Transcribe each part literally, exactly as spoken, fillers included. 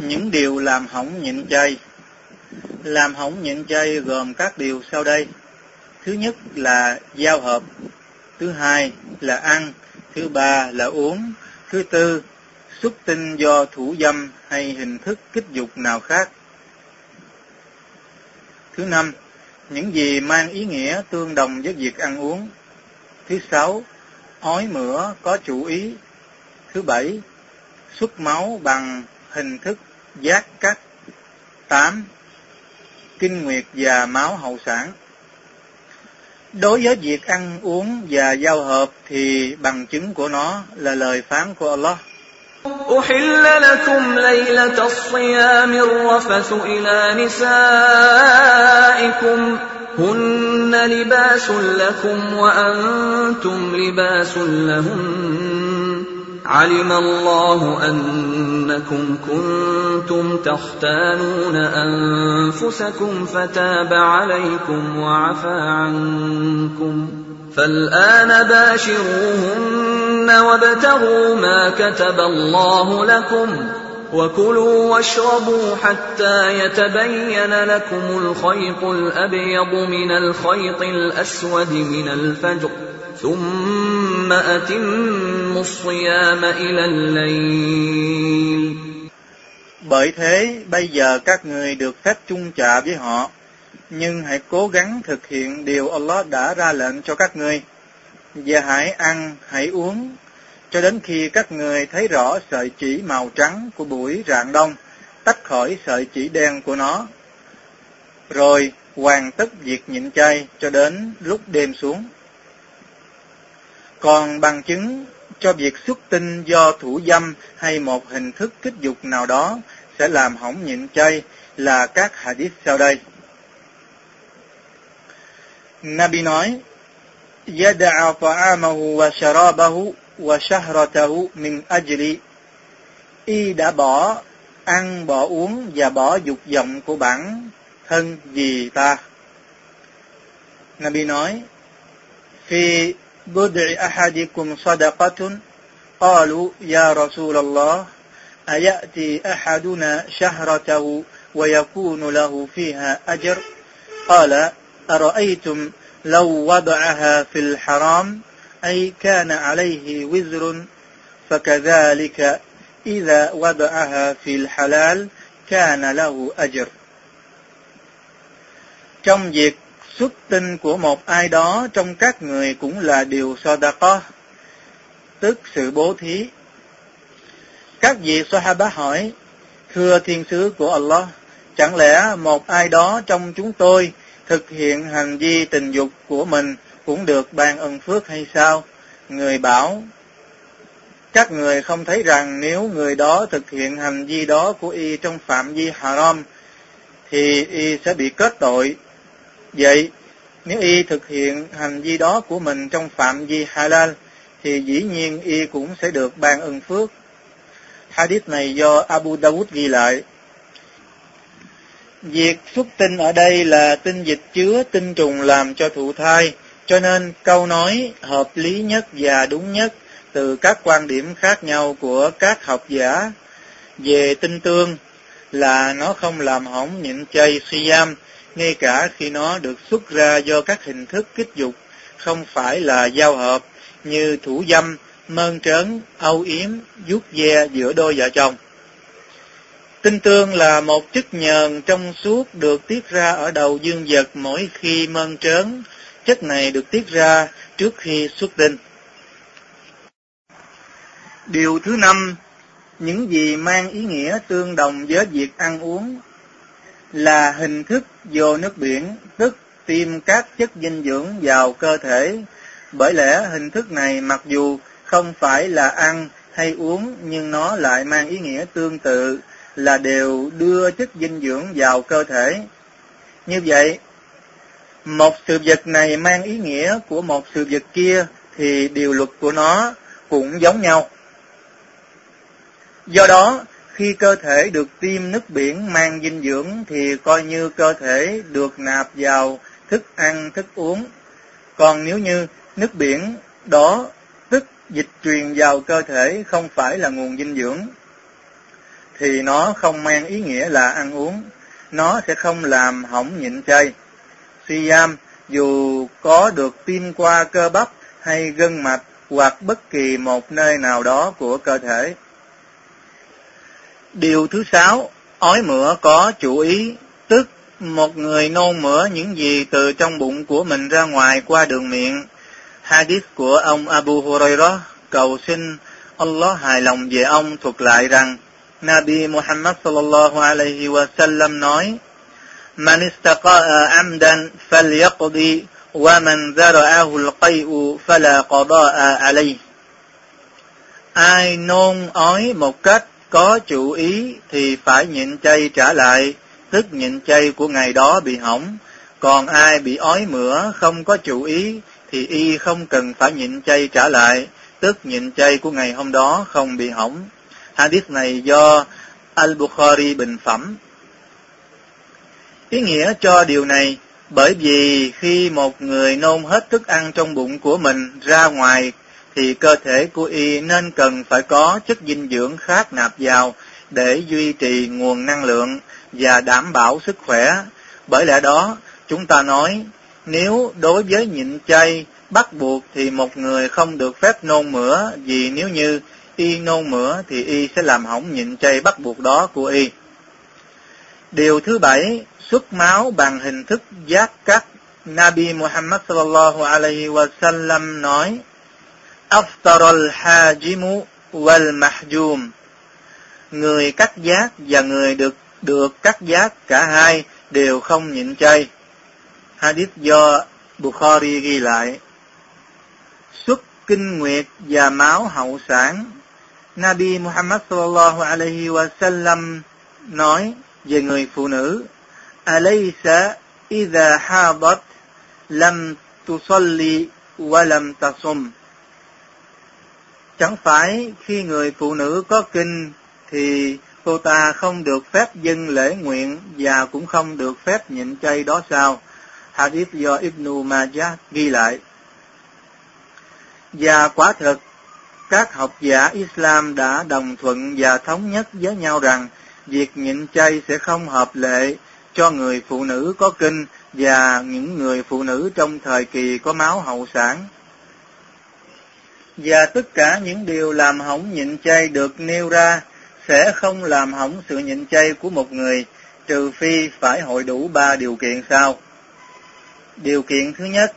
Những điều làm hỏng nhịn chay. Làm hỏng nhịn chay gồm các điều sau đây. Thứ nhất là giao hợp, thứ hai là ăn, thứ ba là uống, thứ tư xuất tinh do thủ dâm hay hình thức kích dục nào khác. Thứ năm, những gì mang ý nghĩa tương đồng với việc ăn uống. Thứ sáu, ói mửa có chủ ý. Thứ bảy, xuất máu bằng hình thức giác cắt. Tám, kinh nguyệt và máu hậu sản. Đối với việc ăn uống và giao hợp thì bằng chứng của nó là lời phán của Allah. أحل لكم ليلة الصيام الرفث إلى نسائكم هن لباس لكم وأنتم لباس لهم علم الله أنكم كنتم تختانون أنفسكم فتاب عليكم وعفى عنكم فالآن باشروهن وابتغوا ما كتب الله لكم وكلوا واشربوا حتى يتبين لكم الخيط الأبيض من الخيط الأسود من الفجر ثم أتموا الصيام إلى الليل. Bởi thế bây giờ các người được phép chung chạ với họ, nhưng hãy cố gắng thực hiện điều Allah đã ra lệnh cho các ngươi, và hãy ăn, hãy uống, cho đến khi các ngươi thấy rõ sợi chỉ màu trắng của buổi rạng đông tách khỏi sợi chỉ đen của nó, rồi hoàn tất việc nhịn chay cho đến lúc đêm xuống. Còn bằng chứng cho việc xuất tinh do thủ dâm hay một hình thức kích dục nào đó sẽ làm hỏng nhịn chay là các hadith sau đây. Nabi nói: "Yada'a ta'amahu wa sharabahu wa shahratahu min ajli." Y đã bỏ ăn, bỏ uống và bỏ dục vọng của bản thân vì ta. Nabi nói: "Fi bud'i ahadikum sadaqatun, qalu ya Rasulallah, ayati ahaduna shahratahu wa yakunu lahu fiha ajr?" Qala: أرأيتم لو وضعها في الحرام أي كان عليه وزر فكذلك إذا وضعها في الحلال كان له أجر. Trong việc xuất tinh của một ai đó trong các người cũng là điều sadaqah, tức sự bố thí. Các vị Sahaba hỏi: "Thưa Thiên Sứ của Allah, chẳng lẽ một ai đó trong chúng tôi thực hiện hành vi tình dục của mình cũng được ban ân phước hay sao?" Người bảo: "Các người không thấy rằng nếu người đó thực hiện hành vi đó của y trong phạm vi haram thì y sẽ bị kết tội. Vậy nếu y thực hiện hành vi đó của mình trong phạm vi halal thì dĩ nhiên y cũng sẽ được ban ân phước." Hadith này do Abu Dawud ghi lại. Việc xuất tinh ở đây là tinh dịch chứa tinh trùng làm cho thụ thai, cho nên câu nói hợp lý nhất và đúng nhất từ các quan điểm khác nhau của các học giả về tinh tương là nó không làm hỏng nhịn chay siyam, ngay cả khi nó được xuất ra do các hình thức kích dục không phải là giao hợp như thủ dâm, mơn trớn, âu yếm, vuốt ve giữa đôi vợ chồng. Tinh tương là một chất nhờn trong suốt được tiết ra ở đầu dương vật mỗi khi mơn trớn. Chất này được tiết ra trước khi xuất tinh. Điều thứ năm, những gì mang ý nghĩa tương đồng với việc ăn uống là hình thức dồ nước biển, tức tiêm các chất dinh dưỡng vào cơ thể. Bởi lẽ hình thức này mặc dù không phải là ăn hay uống nhưng nó lại mang ý nghĩa tương tự là đều đưa chất dinh dưỡng vào cơ thể. Như vậy, một sự vật này mang ý nghĩa của một sự vật kia thì điều luật của nó cũng giống nhau. Do đó, khi cơ thể được tiêm nước biển mang dinh dưỡng thì coi như cơ thể được nạp vào thức ăn, thức uống. Còn nếu như nước biển đó, tức dịch truyền vào cơ thể, không phải là nguồn dinh dưỡng thì nó không mang ý nghĩa là ăn uống, nó sẽ không làm hỏng nhịn chay. Siyam dù có được tin qua cơ bắp hay gân mạch hoặc bất kỳ một nơi nào đó của cơ thể. Điều thứ sáu, ói mửa có chủ ý, tức một người nôn mửa những gì từ trong bụng của mình ra ngoài qua đường miệng. Hadith của ông Abu Hurairah, cầu xin Allah hài lòng về ông, thuật lại rằng Nabi Muhammad sallallahu alaihi wa sallam nói: "Man istaqa'a 'amdan falyaqdi wa man zara'ahu al-qay'u fala qada'a alayh." Ai nôn ói một cách có chủ ý thì phải nhịn chay trả lại, tức nhịn chay của ngày đó bị hỏng. Còn ai bị ói mửa không có chủ ý thì y không cần phải nhịn chay trả lại, tức nhịn chay của ngày hôm đó không bị hỏng. Hadith này do Al-Bukhari bình phẩm. Ý nghĩa cho điều này, bởi vì khi một người nôn hết thức ăn trong bụng của mình ra ngoài, thì cơ thể của y nên cần phải có chất dinh dưỡng khác nạp vào để duy trì nguồn năng lượng và đảm bảo sức khỏe. Bởi lẽ đó, chúng ta nói, nếu đối với nhịn chay bắt buộc thì một người không được phép nôn mửa, vì nếu như y nôn mửa thì y sẽ làm hỏng nhịn chay bắt buộc đó của y. Điều thứ bảy, xuất máu bằng hình thức giác cắt. Nabi Muhammad sallallahu alaihi wa sallam nói: "Aftaral hajimu wal mahjum." Người cắt giác và người được được cắt giác cả hai đều không nhịn chay. Hadith do Bukhari ghi lại. Xuất kinh nguyệt và máu hậu sản. Nabi Muhammad sallallahu alaihi wa sallam nói về người phụ nữ: "Alaysa idha hadat lam tusalli wa lam tasum." Chẳng phải khi người phụ nữ có kinh thì cô ta không được phép dâng lễ nguyện và cũng không được phép nhịn chay đó sao? Hadith do Ibn Majah ghi lại. Và quả thật, các học giả Islam đã đồng thuận và thống nhất với nhau rằng việc nhịn chay sẽ không hợp lệ cho người phụ nữ có kinh và những người phụ nữ trong thời kỳ có máu hậu sản. Và tất cả những điều làm hỏng nhịn chay được nêu ra sẽ không làm hỏng sự nhịn chay của một người, trừ phi phải hội đủ ba điều kiện sau. Điều kiện thứ nhất,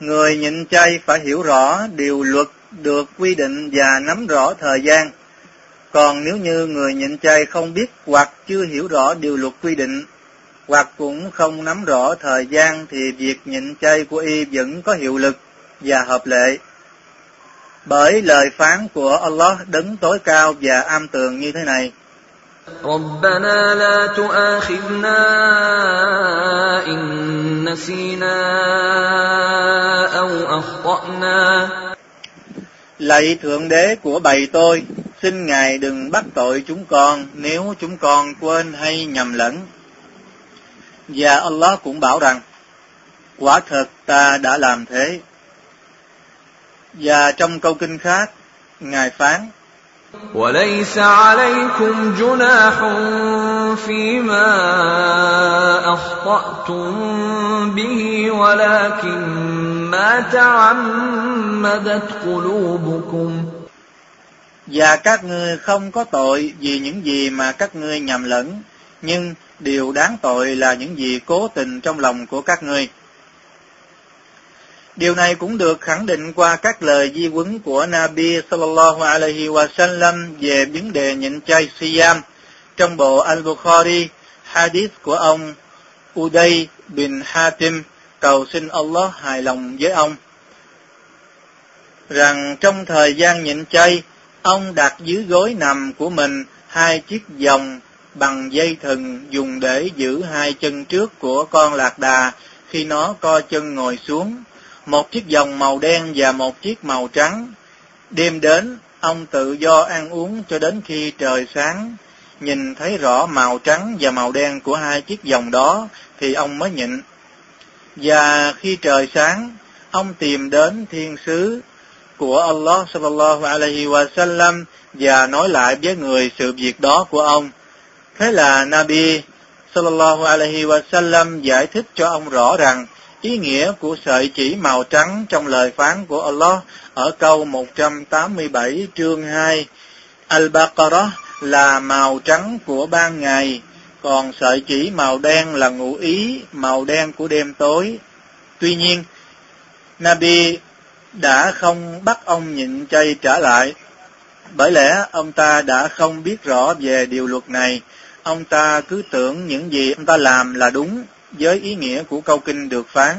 người nhịn chay phải hiểu rõ điều luật được quy định và nắm rõ thời gian. Còn nếu như người nhịn chay không biết hoặc chưa hiểu rõ điều luật quy định, hoặc cũng không nắm rõ thời gian, thì việc nhịn chay của y vẫn có hiệu lực và hợp lệ. Bởi lời phán của Allah Đấng Tối Cao và am tường như thế này: رَبَّنَا لَا تُؤَاخِذْنَا إِن نَّسِينَا أَوْ أَخْطَأْنَا. Lạy Thượng Đế của bầy tôi, xin Ngài đừng bắt tội chúng con nếu chúng con quên hay nhầm lẫn. Và Allah cũng bảo rằng, quả thật ta đã làm thế. Và trong câu kinh khác, Ngài phán: وَلَيْسَ عَلَيْكُمْ جُنَاحٌ فِيمَا أَخْطَأْتُمْ بِهِ وَلَكِنْ مَا تَعَمَّدَتْ قُلُوبُكُمْ. Và các ngươi không có tội vì những gì mà các ngươi nhầm lẫn, nhưng điều đáng tội là những gì cố tình trong lòng của các ngươi. Điều này cũng được khẳng định qua các lời di huấn của Nabi sallallahu alaihi wa sallam về vấn đề nhịn chay siyam trong bộ Al-Bukhari, hadith của ông Uday bin Hatim, cầu xin Allah hài lòng với ông, rằng trong thời gian nhịn chay, ông đặt dưới gối nằm của mình hai chiếc vòng bằng dây thừng dùng để giữ hai chân trước của con lạc đà khi nó co chân ngồi xuống, một chiếc vòng màu đen và một chiếc màu trắng. Đêm đến, ông tự do ăn uống cho đến khi trời sáng, nhìn thấy rõ màu trắng và màu đen của hai chiếc vòng đó thì ông mới nhịn. Và khi trời sáng, ông tìm đến thiên sứ của Allah sallallahu alaihi wa sallam và nói lại với người sự việc đó của ông. Thế là Nabi sallallahu alaihi wa sallam giải thích cho ông rõ rằng ý nghĩa của sợi chỉ màu trắng trong lời phán của Allah ở câu một trăm tám mươi bảy chương hai Al-Baqarah là màu trắng của ban ngày, còn sợi chỉ màu đen là ngụ ý màu đen của đêm tối. Tuy nhiên, Nabi đã không bắt ông nhịn chay trả lại. Bởi lẽ ông ta đã không biết rõ về điều luật này. Ông ta cứ tưởng những gì ông ta làm là đúng với ý nghĩa của câu kinh được phán.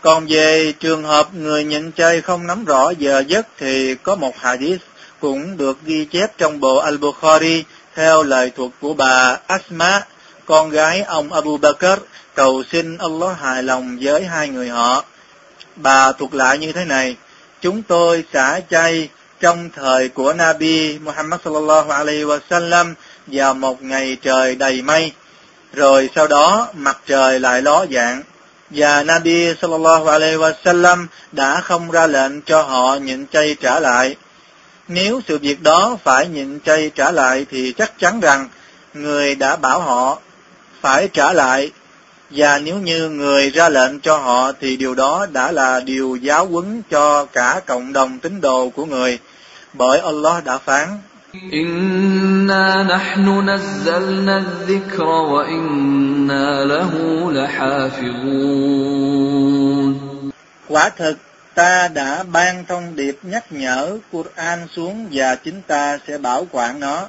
Còn về trường hợp người nhịn chay không nắm rõ giờ giấc thì có một hadith cũng được ghi chép trong bộ Al-Bukhari theo lời thuật của bà Asma, con gái ông Abu Bakr, cầu xin Allah hài lòng với hai người họ. Bà thuật lại như thế này: chúng tôi xả chay trong thời của Nabi Muhammad sallallahu alaihi wa sallam vào một ngày trời đầy mây, rồi sau đó mặt trời lại ló dạng, và Nabi sallallahu alaihi wa sallam đã không ra lệnh cho họ nhịn chay trả lại. Nếu sự việc đó phải nhịn chay trả lại thì chắc chắn rằng người đã bảo họ phải trả lại, và nếu như người ra lệnh cho họ thì điều đó đã là điều giáo huấn cho cả cộng đồng tín đồ của người, bởi Allah đã phán: Inna nahnu nazzalna adh-dhikra wa inna lahu lahafizun. Quả thực ta đã ban thông điệp nhắc nhở Quran xuống và chính ta sẽ bảo quản nó.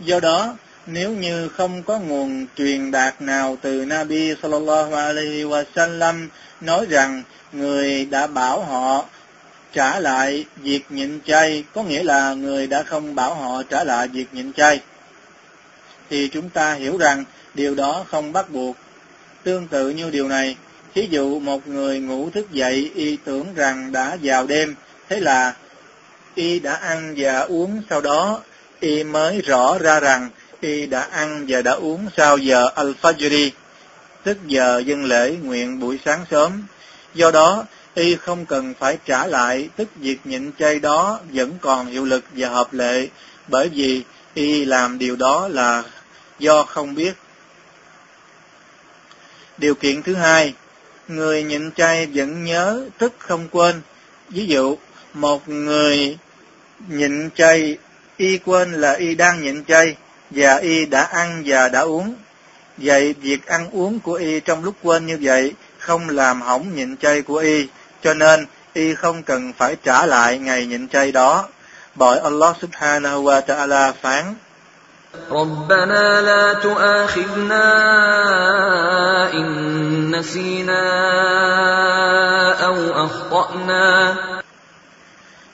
Do đó, nếu như không có nguồn truyền đạt nào từ Nabi sallallahu alaihi wa sallam nói rằng người đã bảo họ trả lại việc nhịn chay, có nghĩa là người đã không bảo họ trả lại việc nhịn chay, thì chúng ta hiểu rằng điều đó không bắt buộc. Tương tự như điều này, thí dụ một người ngủ thức dậy y tưởng rằng đã vào đêm, thế là y đã ăn và uống, sau đó y mới rõ ra rằng y đã ăn và đã uống sau giờ Al-Fajri, tức giờ dân lễ nguyện buổi sáng sớm. Do đó, y không cần phải trả lại, tức việc nhịn chay đó vẫn còn hiệu lực và hợp lệ, bởi vì y làm điều đó là do không biết. Điều kiện thứ hai, người nhịn chay vẫn nhớ, tức không quên. Ví dụ, một người nhịn chay, y quên là y đang nhịn chay, và y đã ăn và đã uống. Vậy việc ăn uống của y trong lúc quên như vậy không làm hỏng nhịn chay của y, cho nên y không cần phải trả lại ngày nhịn chay đó, bởi Allah subhanahu wa ta'ala phán: رَبَّنَا لَا تُؤَاخِذْنَا إِن نَّسِينَا أَوْ أَخْطَأْنَا.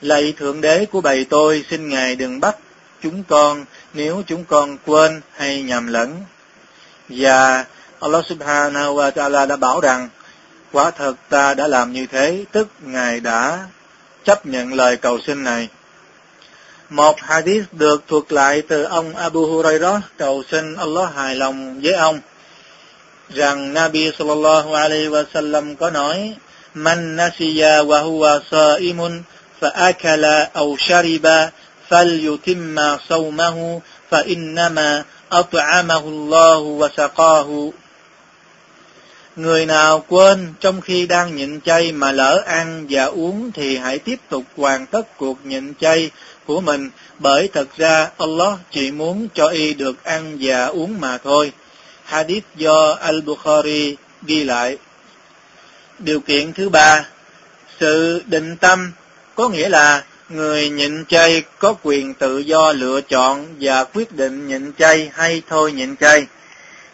Lạy Thượng Đế của bầy tôi, xin Ngài đừng bắt chúng con nếu chúng con quên hay nhầm lẫn. Và Allah subhanahu wa ta'ala đã bảo rằng quả thật ta đã làm như thế, tức Ngài đã chấp nhận lời cầu xin này. Một hadith được thuật lại từ ông Abu Hurairah, cầu xin Allah hài lòng với ông, rằng Nabi sallallahu alaihi wa sallam có nói: Man nasiya wa huwa sa'imun fa akala aw shariba فَلْيُتِمَّ صَوْمَهُ فَإِنَّمَا أَطْعَمَهُ اللَّهُ وَسَقَاهُ. Người nào quên trong khi đang nhịn chay mà lỡ ăn và uống thì hãy tiếp tục hoàn tất cuộc nhịn chay của mình, bởi thật ra Allah chỉ muốn cho y được ăn và uống mà thôi. Hadith do Al-Bukhari ghi lại. Điều kiện thứ ba, sự định tâm, có nghĩa là người nhịn chay có quyền tự do lựa chọn và quyết định nhịn chay hay thôi nhịn chay.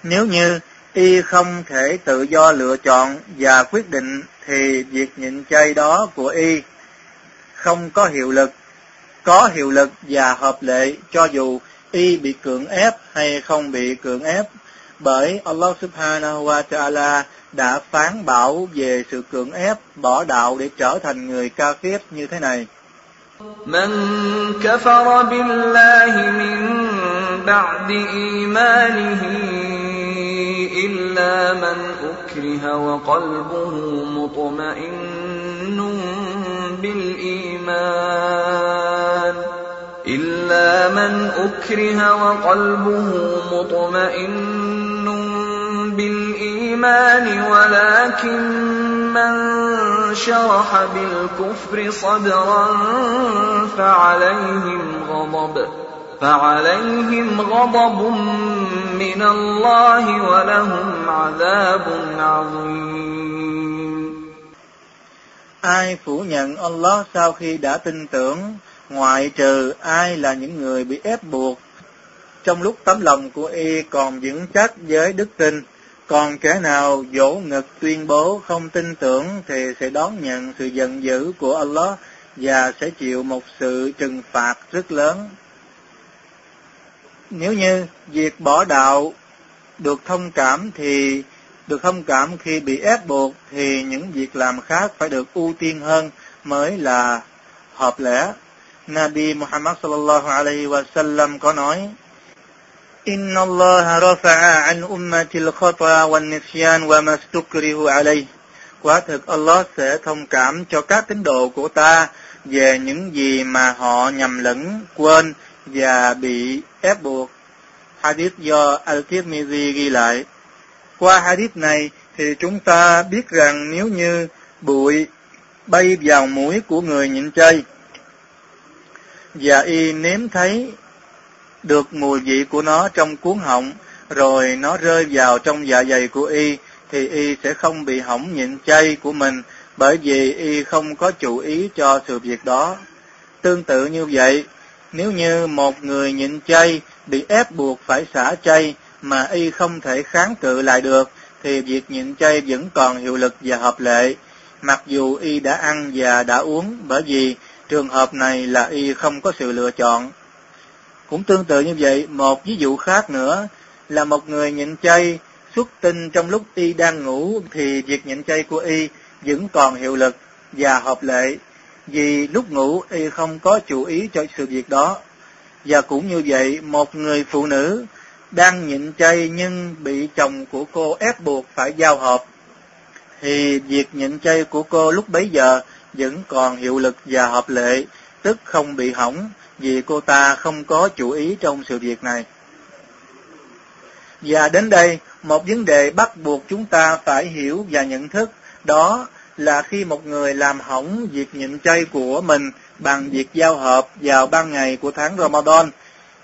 Nếu như y không thể tự do lựa chọn và quyết định thì việc nhịn chay đó của y không có hiệu lực, có hiệu lực và hợp lệ cho dù y bị cưỡng ép hay không bị cưỡng ép, bởi Allah subhanahu wa ta'ala đã phán bảo về sự cưỡng ép, bỏ đạo để trở thành người kafir như thế này: من كفر بالله من بعد إيمانه إلا من أكره وقلبه مطمئن مؤمن بالإيمان إلا من أكره وقلبه مطمئن بالإيمان ولكن من شرح بالكفر صدرا فعليهم غضب فعليهم غضب من الله ولهم عذاب عظيم. Ai phủ nhận Allah sau khi đã tin tưởng, ngoại trừ ai là những người bị ép buộc, trong lúc tấm lòng của y còn vững chắc với đức tin, còn kẻ nào dỗ ngực tuyên bố không tin tưởng thì sẽ đón nhận sự giận dữ của Allah và sẽ chịu một sự trừng phạt rất lớn. Nếu như việc bỏ đạo được thông cảm thì được thông cảm khi bị ép buộc thì những việc làm khác phải được ưu tiên hơn mới là hợp lẽ. Nabi Muhammad sallallahu alaihi wasallam có nói: Inna Allah rafa'a an ummati al-khata wan-nisyan wa mastukrihu alayh. Quả thực Allah sẽ thông cảm cho các tín đồ của ta về những gì mà họ nhầm lẫn, quên và bị ép buộc. Hadith do Al-Tirmidhi ghi lại. Qua hadith này thì chúng ta biết rằng nếu như bụi bay vào mũi của người nhịn chay và y nếm thấy được mùi vị của nó trong cuống họng, rồi nó rơi vào trong dạ dày của y, thì y sẽ không bị hỏng nhịn chay của mình, bởi vì y không có chú ý cho sự việc đó. Tương tự như vậy, nếu như một người nhịn chay bị ép buộc phải xả chay mà y không thể kháng cự lại được, thì việc nhịn chay vẫn còn hiệu lực và hợp lệ, mặc dù y đã ăn và đã uống, bởi vì trường hợp này là y không có sự lựa chọn. Cũng tương tự như vậy, một ví dụ khác nữa là một người nhịn chay xuất tinh trong lúc y đang ngủ thì việc nhịn chay của y vẫn còn hiệu lực và hợp lệ, vì lúc ngủ y không có chú ý cho sự việc đó. Và cũng như vậy, một người phụ nữ đang nhịn chay nhưng bị chồng của cô ép buộc phải giao hợp thì việc nhịn chay của cô lúc bấy giờ vẫn còn hiệu lực và hợp lệ, tức không bị hỏng, vì cô ta không có chú ý trong sự việc này. Và đến đây, một vấn đề bắt buộc chúng ta phải hiểu và nhận thức, đó là khi một người làm hỏng việc nhịn chay của mình bằng việc giao hợp vào ban ngày của tháng Ramadan,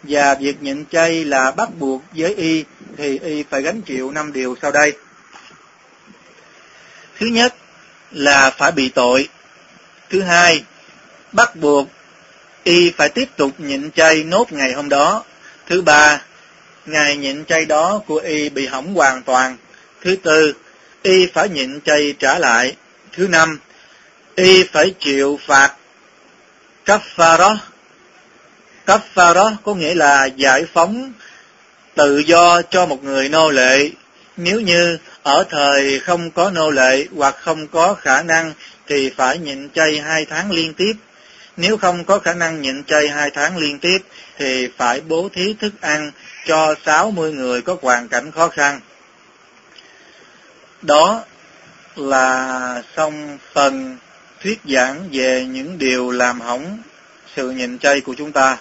và việc nhịn chay là bắt buộc với y, thì y phải gánh chịu năm điều sau đây. Thứ nhất là phải bị tội. Thứ hai, bắt buộc y phải tiếp tục nhịn chay nốt ngày hôm đó. Thứ ba, ngày nhịn chay đó của y bị hỏng hoàn toàn. Thứ tư, y phải nhịn chay trả lại. Thứ năm, y phải chịu phạt kaffara. Kaffara có nghĩa là giải phóng tự do cho một người nô lệ. Nếu như ở thời không có nô lệ hoặc không có khả năng thì phải nhịn chay hai tháng liên tiếp. Nếu không có khả năng nhịn chay hai tháng liên tiếp thì phải bố thí thức ăn cho sáu mươi người có hoàn cảnh khó khăn. Đó là xong phần thuyết giảng về những điều làm hỏng sự nhịn chay của chúng ta.